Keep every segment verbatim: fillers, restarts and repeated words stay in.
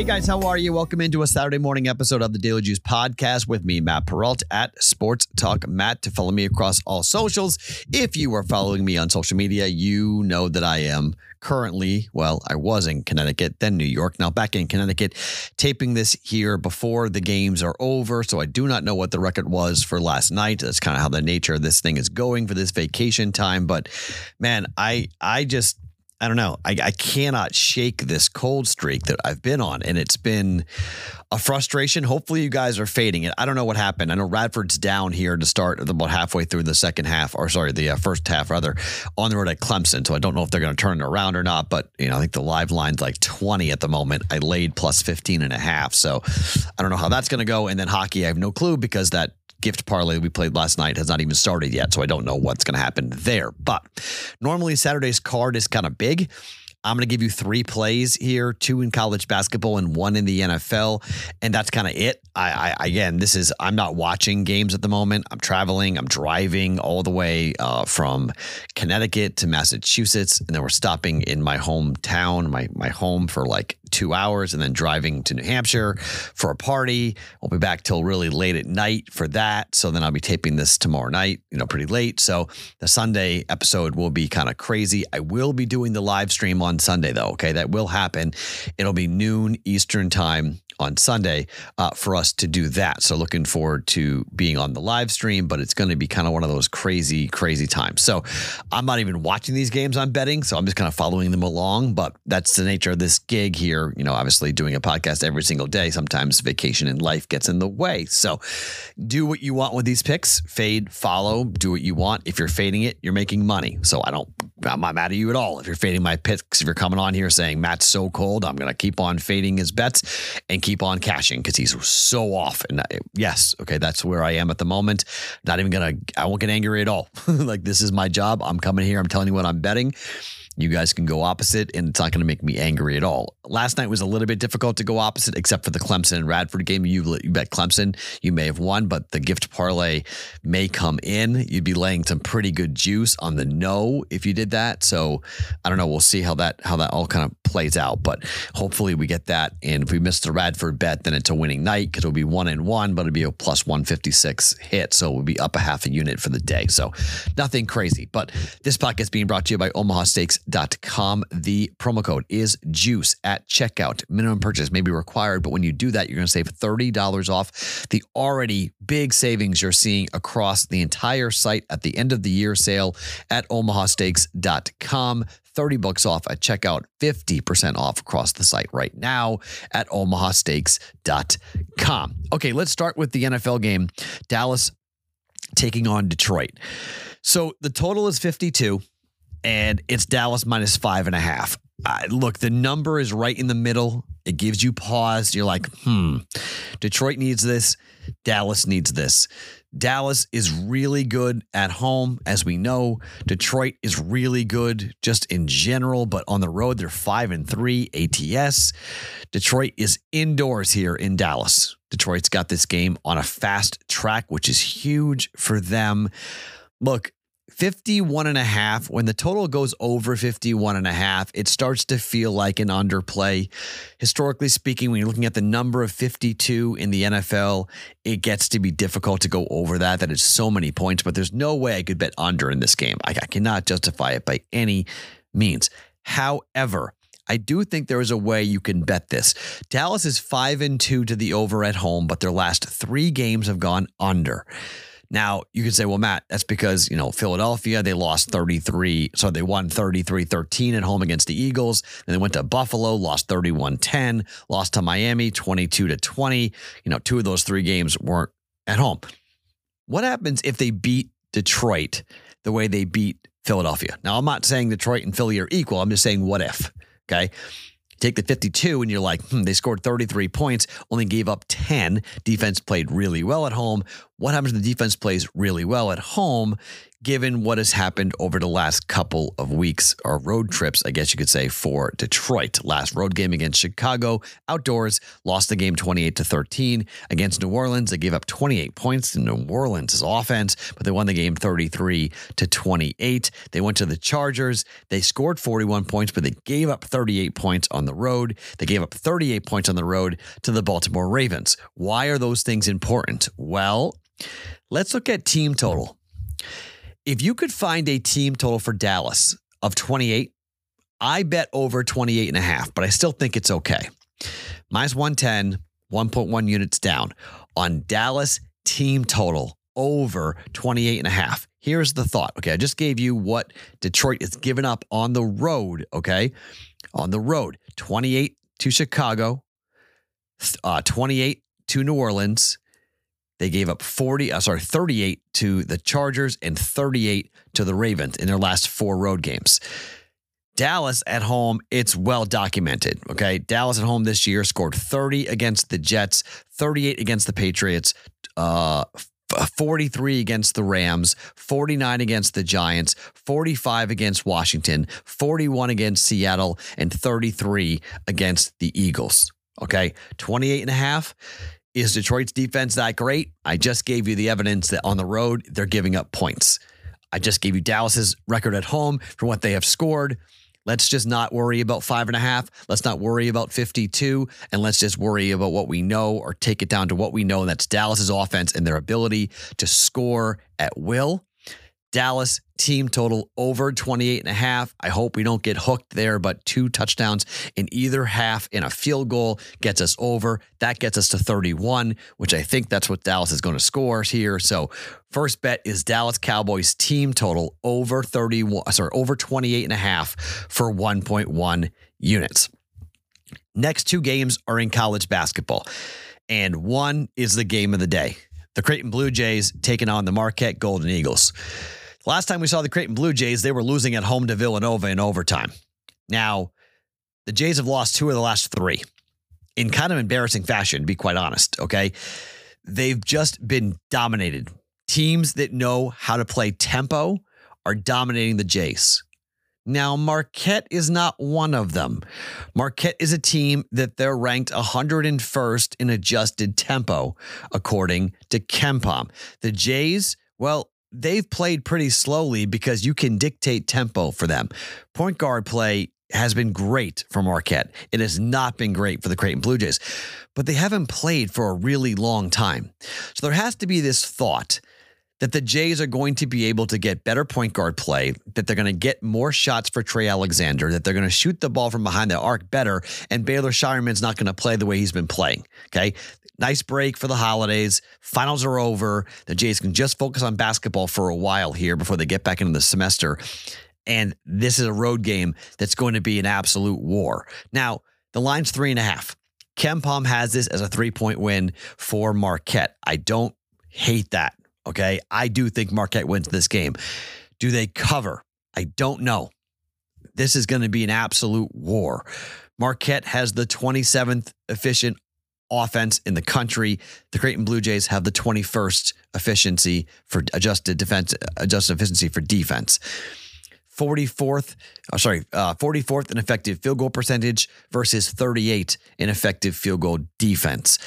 Hey guys, how are you? Welcome into a Saturday morning episode of the Daily Juice Podcast with me, Matt Perrault at Sports Talk Matt. To follow me across all socials. If you are following me on social media, you know that I am currently, well, I was in Connecticut, then New York, now back in Connecticut, taping this here before the games are over. So I do not know what the record was for last night. That's kind of how the nature of this thing is going for this vacation time. But man, I, I just... I don't know. I, I cannot shake this cold streak that I've been on, and it's been a frustration. Hopefully you guys are fading it. I don't know what happened. I know Radford's down here to start about halfway through the second half, or sorry, the uh, first half rather, on the road at Clemson. So I don't know if they're going to turn it around or not, but you know, I think the live line's like twenty at the moment. I laid plus fifteen and a half. So I don't know how that's going to go. And then hockey, I have no clue because that gift parlay we played last night has not even started yet, so I don't know what's going to happen there. But normally Saturday's card is kind of big. I'm going to give you three plays here, two in college basketball and one in the N F L, and that's kind of it. I, I again, this is I'm not watching games at the moment. I'm traveling. I'm driving all the way uh, from Connecticut to Massachusetts, and then we're stopping in my hometown, my my home for like two hours, and then driving to New Hampshire for a party. We'll be back till really late at night for that. So then I'll be taping this tomorrow night, you know, pretty late. So the Sunday episode will be kind of crazy. I will be doing the live stream on. On Sunday, though, okay, that will happen. It'll be noon Eastern time on Sunday uh, for us to do that. So looking forward to being on the live stream, but it's going to be kind of one of those crazy, crazy times. So I'm not even watching these games I'm betting. So I'm just kind of following them along, but that's the nature of this gig here. You know, obviously doing a podcast every single day, sometimes vacation and life gets in the way. So do what you want with these picks, fade, follow, do what you want. If you're fading it, you're making money. So I don't, I'm not mad at you at all. If you're fading my picks, if you're coming on here saying Matt's so cold, I'm going to keep on fading his bets and keep Keep on cashing because he's so off. And I, yes, okay, that's where I am at the moment. Not even gonna, I won't get angry at all. Like, this is my job. I'm coming here. I'm telling you what I'm betting. You guys can go opposite, and it's not going to make me angry at all. Last night was a little bit difficult to go opposite, except for the Clemson and Radford game. You, you bet Clemson, you may have won, but the gift parlay may come in. You'd be laying some pretty good juice on the no if you did that. So I don't know. We'll see how that how that all kind of plays out, but hopefully we get that. And if we miss the Radford bet, then it's a winning night because it'll be one and one, but it'll be a plus one fifty-six hit, so we'll be up a half a unit for the day. So nothing crazy. But this podcast is being brought to you by Omaha Steaks. Dot com. The promo code is juice at checkout. Minimum purchase may be required, but when you do that, you're going to save thirty dollars off the already big savings you're seeing across the entire site at the end of the year sale at omaha steaks dot com. thirty bucks off at checkout, fifty percent off across the site right now at omaha steaks dot com. Okay, let's start with the N F L game. Dallas taking on Detroit. So the total is fifty-two. And it's Dallas minus five and a half. Uh, look, the number is right in the middle. It gives you pause. You're like, hmm, Detroit needs this. Dallas needs this. Dallas is really good at home, as we know. Detroit is really good just in general, but on the road, they're five and three A T S. Detroit is indoors here in Dallas. Detroit's got this game on a fast track, which is huge for them. Look, fifty-one and a half. When the total goes over fifty-one and a half, it starts to feel like an underplay. Historically speaking, when you're looking at the number of fifty-two in the N F L, it gets to be difficult to go over that. That is so many points, but there's no way I could bet under in this game. I, I cannot justify it by any means. However, I do think there is a way you can bet this. Dallas is five and two to the over at home, but their last three games have gone under. Now, you can say, well, Matt, that's because, you know, Philadelphia, they lost thirty-three. So they won thirty-three thirteen at home against the Eagles. Then they went to Buffalo, lost thirty-one ten, lost to Miami twenty-two to twenty. You know, two of those three games weren't at home. What happens if they beat Detroit the way they beat Philadelphia? Now, I'm not saying Detroit and Philly are equal. I'm just saying, what if? Okay. Take the fifty-two and you're like, hmm, they scored thirty-three points, only gave up ten. Defense played really well at home. what happens when the defense plays really well at home, given what has happened over the last couple of weeks or road trips, I guess you could say, for Detroit. Last road game against Chicago, outdoors, lost the game twenty-eight to thirteen. Against New Orleans, they gave up twenty-eight points to New Orleans' offense, but they won the game thirty-three to twenty-eight. They went to the Chargers. They scored forty-one points, but they gave up thirty-eight points on the road. They gave up thirty-eight points on the road to the Baltimore Ravens. Why are those things important? Well, let's look at team total. If you could find a team total for Dallas of twenty-eight, I bet over twenty-eight and a half, but I still think it's okay. minus one ten, one point one units down on Dallas team total over twenty-eight and a half. Here's the thought. Okay. I just gave you what Detroit has given up on the road. Okay. On the road, twenty-eight to Chicago, uh, twenty-eight to New Orleans. They gave up forty, uh, sorry, thirty-eight to the Chargers and thirty-eight to the Ravens in their last four road games. Dallas at home, it's well documented. Okay. Dallas at home this year scored thirty against the Jets, thirty-eight against the Patriots, uh, forty-three against the Rams, forty-nine against the Giants, forty-five against Washington, forty-one against Seattle, and thirty-three against the Eagles. Okay. twenty-eight and a half. Is Detroit's defense that great? I just gave you the evidence that on the road, they're giving up points. I just gave you Dallas's record at home for what they have scored. Let's just not worry about five and a half. Let's not worry about fifty-two. And let's just worry about what we know or take it down to what we know. And that's Dallas's offense and their ability to score at will. Dallas team total over twenty-eight and a half. I hope we don't get hooked there, but two touchdowns in either half and a field goal gets us over. That gets us to thirty-one, which I think that's what Dallas is going to score here. So first bet is Dallas Cowboys team total over thirty-one, sorry, over twenty-eight and a half for one point one units. Next two games are in college basketball, and one is the game of the day. The Creighton Blue Jays taking on the Marquette Golden Eagles. Last time we saw the Creighton Blue Jays, they were losing at home to Villanova in overtime. Now, the Jays have lost two of the last three in kind of embarrassing fashion, to be quite honest, okay? They've just been dominated. Teams that know how to play tempo are dominating the Jays. Now, Marquette is not one of them. Marquette is a team that they're ranked one hundred first in adjusted tempo, according to KenPom. The Jays, well, they've played pretty slowly because you can dictate tempo for them. Point guard play has been great for Marquette. It has not been great for the Creighton Blue Jays, but they haven't played for a really long time. So there has to be this thought that the Jays are going to be able to get better point guard play, that they're going to get more shots for Trey Alexander, that they're going to shoot the ball from behind the arc better, and Baylor Shireman's not going to play the way he's been playing, okay? Nice break for the holidays. Finals are over. The Jays can just focus on basketball for a while here before they get back into the semester, and this is a road game that's going to be an absolute war. Now, the line's three and a half. KenPom has this as a three-point win for Marquette. I don't hate that. Okay, I do think Marquette wins this game. Do they cover? I don't know. This is going to be an absolute war. Marquette has the twenty-seventh efficient offense in the country. The Creighton Blue Jays have the twenty-first efficiency for adjusted defense, adjusted efficiency for defense. forty-fourth, oh, sorry, uh, forty-fourth in effective field goal percentage versus thirty-eight in effective field goal defense.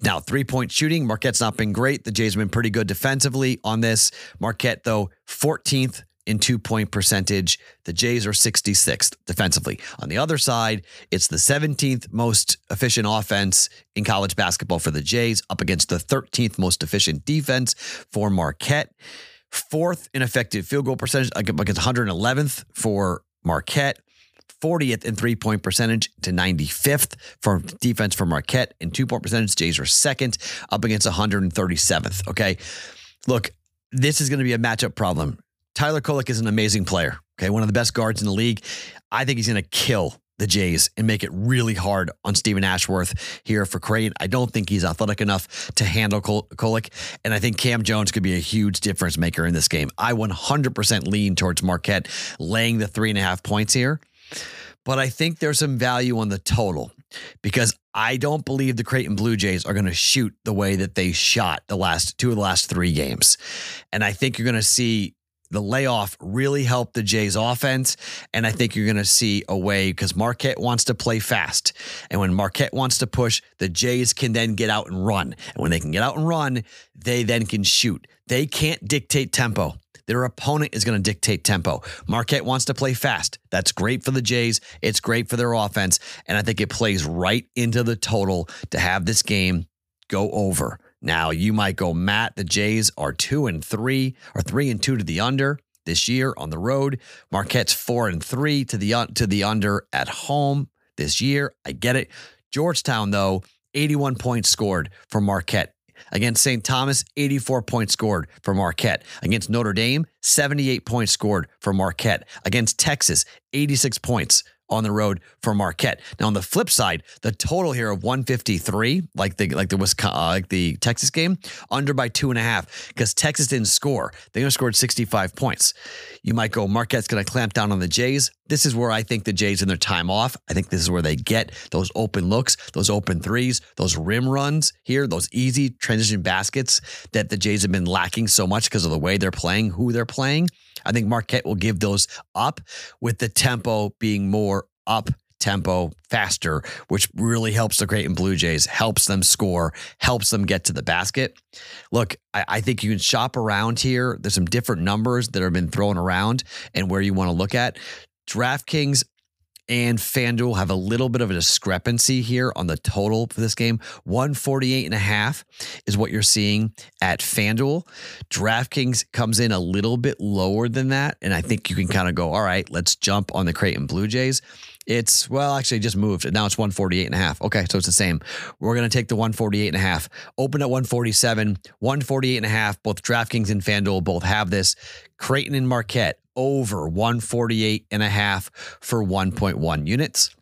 Now, three-point shooting, Marquette's not been great. The Jays have been pretty good defensively on this. Marquette, though, fourteenth in two-point percentage. The Jays are sixty-sixth defensively. On the other side, it's the seventeenth most efficient offense in college basketball for the Jays, up against the thirteenth most efficient defense for Marquette. Fourth in effective field goal percentage, against one hundred eleventh for Marquette. fortieth in three-point percentage to ninety-fifth for defense for Marquette. In two-point percentage, Jays are second, up against one hundred thirty-seventh, okay? Look, this is going to be a matchup problem. Tyler Kolek is an amazing player, okay? One of the best guards in the league. I think he's going to kill the Jays and make it really hard on Steven Ashworth here for Creighton. I don't think he's athletic enough to handle Kol- Kolek, and I think Cam Jones could be a huge difference maker in this game. I one hundred percent lean towards Marquette laying the three and a half points here. But I think there's some value on the total. because I don't believe the Creighton Blue Jays are going to shoot the way that they shot the last two of the last three games. And I think you're going to see the layoff really help the Jays offense. And I think you're going to see a way, because Marquette wants to play fast. And when Marquette wants to push, the Jays can then get out and run. And when they can get out and run, they then can shoot. They can't dictate tempo. Their opponent is going to dictate tempo. Marquette wants to play fast. That's great for the Jays. It's great for their offense. And I think it plays right into the total to have this game go over. Now, you might go, Matt, the Jays are two and three or three and two to the under this year on the road. Marquette's four and three to the to the under at home this year. I get it. Georgetown, though, eighty-one points scored for Marquette. Against Saint Thomas, eighty-four points scored for Marquette. Against Notre Dame, seventy-eight points scored for Marquette. Against Texas, eighty-six points on the road for Marquette. Now, on the flip side, the total here of one fifty-three, like the like the Wisconsin, uh, like the Texas game, under by two and a half because Texas didn't score. They only scored sixty-five points. You might go, Marquette's going to clamp down on the Jays. This is where I think the Jays in their time off. I think this is where they get those open looks, those open threes, those rim runs here, those easy transition baskets that the Jays have been lacking so much because of the way they're playing, who they're playing. I think Marquette will give those up with the tempo being more up tempo, faster, which really helps the Creighton Blue Jays, helps them score, helps them get to the basket. Look, I, I think you can shop around here. There's some different numbers that have been thrown around and where you want to look at. DraftKings and FanDuel have a little bit of a discrepancy here on the total for this game. one forty-eight and a half is what you're seeing at FanDuel. DraftKings comes in a little bit lower than that. And I think you can kind of go, all right, let's jump on the Creighton Blue Jays. It's, well, actually just moved and now it's one forty-eight and a half. Okay. So it's the same. We're going to take the one forty-eight and a half, open at one forty-seven, one forty-eight and a half. Both DraftKings and FanDuel both have this. Creighton and Marquette over one forty-eight and a half for one point one units.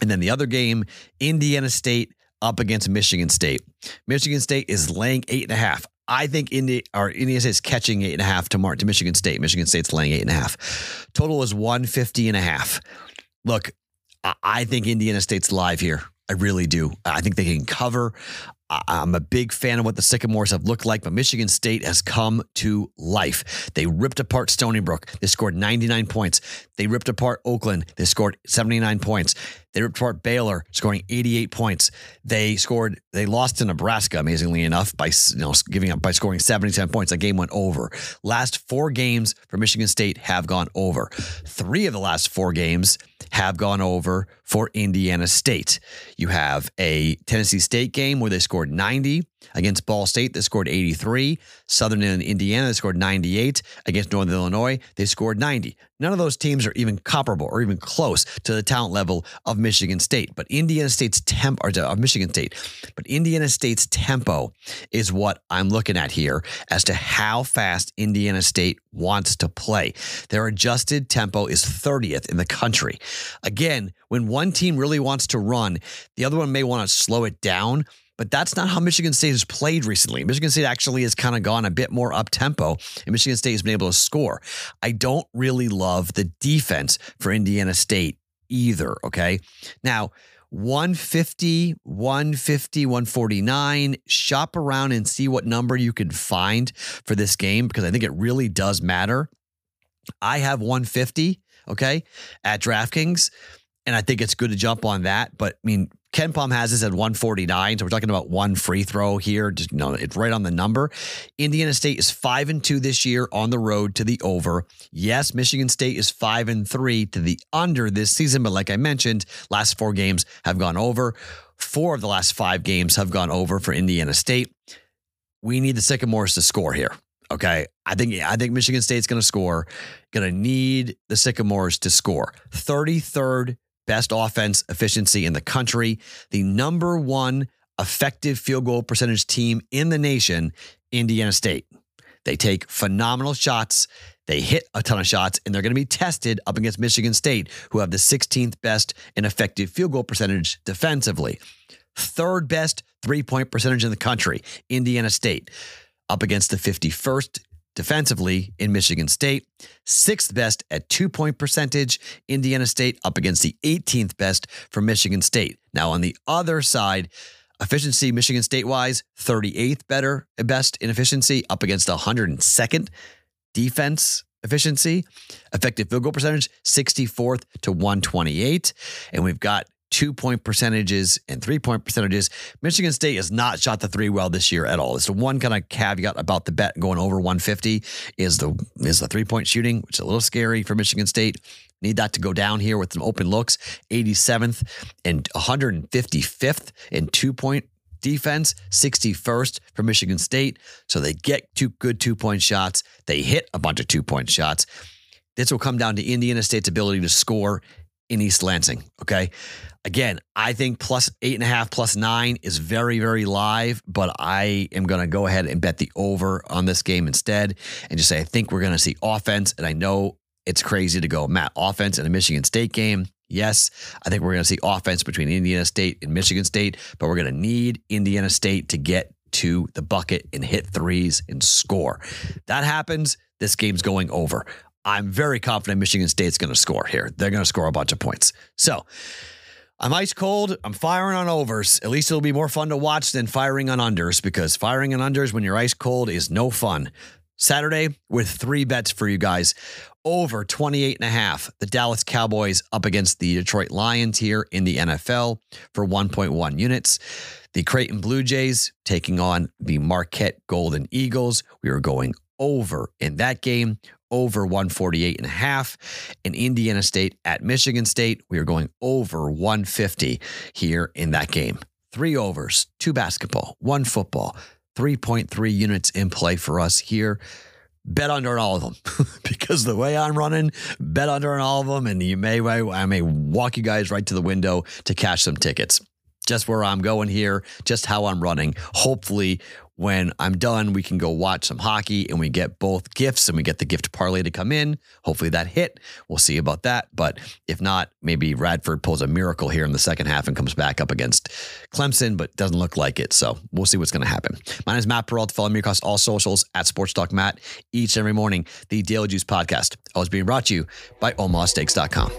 And then the other game, Indiana State up against Michigan State. Michigan State is laying eight and a half. I think Indi- or Indiana State's catching eight and a half to Mark to Michigan State. Michigan State's laying eight and a half. Total is one fifty and a half. Look, I think Indiana State's live here. I really do. I think they can cover. I'm a big fan of what the Sycamores have looked like, but Michigan State has come to life. They ripped apart Stony Brook. They scored ninety-nine points. They ripped apart Oakland. They scored seventy-nine points. They ripped apart Baylor, scoring eighty-eight points. They scored. They lost to Nebraska, amazingly enough, by you know giving up by scoring seventy-seven points. That game went over. Last four games for Michigan State have gone over. Three of the last four games have gone over for Indiana State. You have a Tennessee State game where they scored ninety. Against Ball State, they scored eighty-three. Southern Indiana, they scored ninety-eight. Against Northern Illinois, they scored ninety. None of those teams are even comparable or even close to the talent level of Michigan State. But Indiana State's temp or of Michigan State, but Indiana State's tempo is what I'm looking at here as to how fast Indiana State wants to play. Their adjusted tempo is thirtieth in the country. Again, when one team really wants to run, the other one may want to slow it down. But that's not how Michigan State has played recently. Michigan State actually has kind of gone a bit more up-tempo, and Michigan State has been able to score. I don't really love the defense for Indiana State either, okay? Now, one fifty, one fifty, one forty-nine, shop around and see what number you can find for this game because I think it really does matter. I have one fifty, okay, at DraftKings, and I think it's good to jump on that, but, I mean, KenPom has this at one forty-nine, so we're talking about one free throw here. Just you know, it's right on the number. Indiana State is five and two this year on the road to the over. Yes, Michigan State is five and three to the under this season, but like I mentioned, last four games have gone over. Four of the last five games have gone over for Indiana State. We need the Sycamores to score here. Okay, I think I think Michigan State's going to score. Going to need the Sycamores to score. thirty-third. Best offense efficiency in the country, the number one effective field goal percentage team in the nation, Indiana State. They take phenomenal shots. They hit a ton of shots, and they're going to be tested up against Michigan State, who have the sixteenth best in effective field goal percentage defensively. Third best three-point percentage in the country, Indiana State, up against the fifty-first defensively in Michigan State, sixth best at two-point percentage. Indiana State up against the eighteenth best for Michigan State. Now on the other side, efficiency Michigan State-wise, thirty-eighth better best in efficiency up against one hundred second defense efficiency. Effective field goal percentage, sixty-fourth to one twenty-eight. And we've got two-point percentages and three-point percentages. Michigan State has not shot the three well this year at all. It's the one kind of caveat about the bet going over one fifty is the is the three-point shooting, which is a little scary for Michigan State. Need that to go down here with some open looks. eighty-seventh and one hundred fifty-fifth in two-point defense, sixty-first for Michigan State. So they get two good two-point shots. They hit a bunch of two-point shots. This will come down to Indiana State's ability to score in East Lansing. Okay. Again, I think plus eight and a half, plus nine is very, very live, but I am going to go ahead and bet the over on this game instead and just say, I think we're going to see offense. And I know it's crazy to go, Matt, offense in a Michigan State game. Yes, I think we're going to see offense between Indiana State and Michigan State, but we're going to need Indiana State to get to the bucket and hit threes and score. That happens, this game's going over. I'm very confident Michigan State's going to score here. They're going to score a bunch of points. So I'm ice cold. I'm firing on overs. At least it'll be more fun to watch than firing on unders, because firing on unders when you're ice cold is no fun. Saturday with three bets for you guys. Over twenty-eight and a half. The Dallas Cowboys up against the Detroit Lions here in the N F L for one point one units. The Creighton Blue Jays taking on the Marquette Golden Eagles. We are going over in that game. Over one forty-eight and a half. In Indiana State at Michigan State, we are going over one fifty here in that game. Three overs, two basketball, one football, three point three units in play for us here. Bet under all of them because the way I'm running, bet under all of them, and you may, I may walk you guys right to the window to cash some tickets. Just where I'm going here, just how I'm running. Hopefully, when I'm done, we can go watch some hockey and we get both gifts and we get the gift parlay to come in. Hopefully that hit. We'll see about that. But if not, maybe Radford pulls a miracle here in the second half and comes back up against Clemson, but doesn't look like it. So we'll see what's going to happen. My name is Matt Perrault. Follow me across all socials at Sports Talk Matt each and every morning. The Daily Juice Podcast, always being brought to you by Omaha Steaks dot com.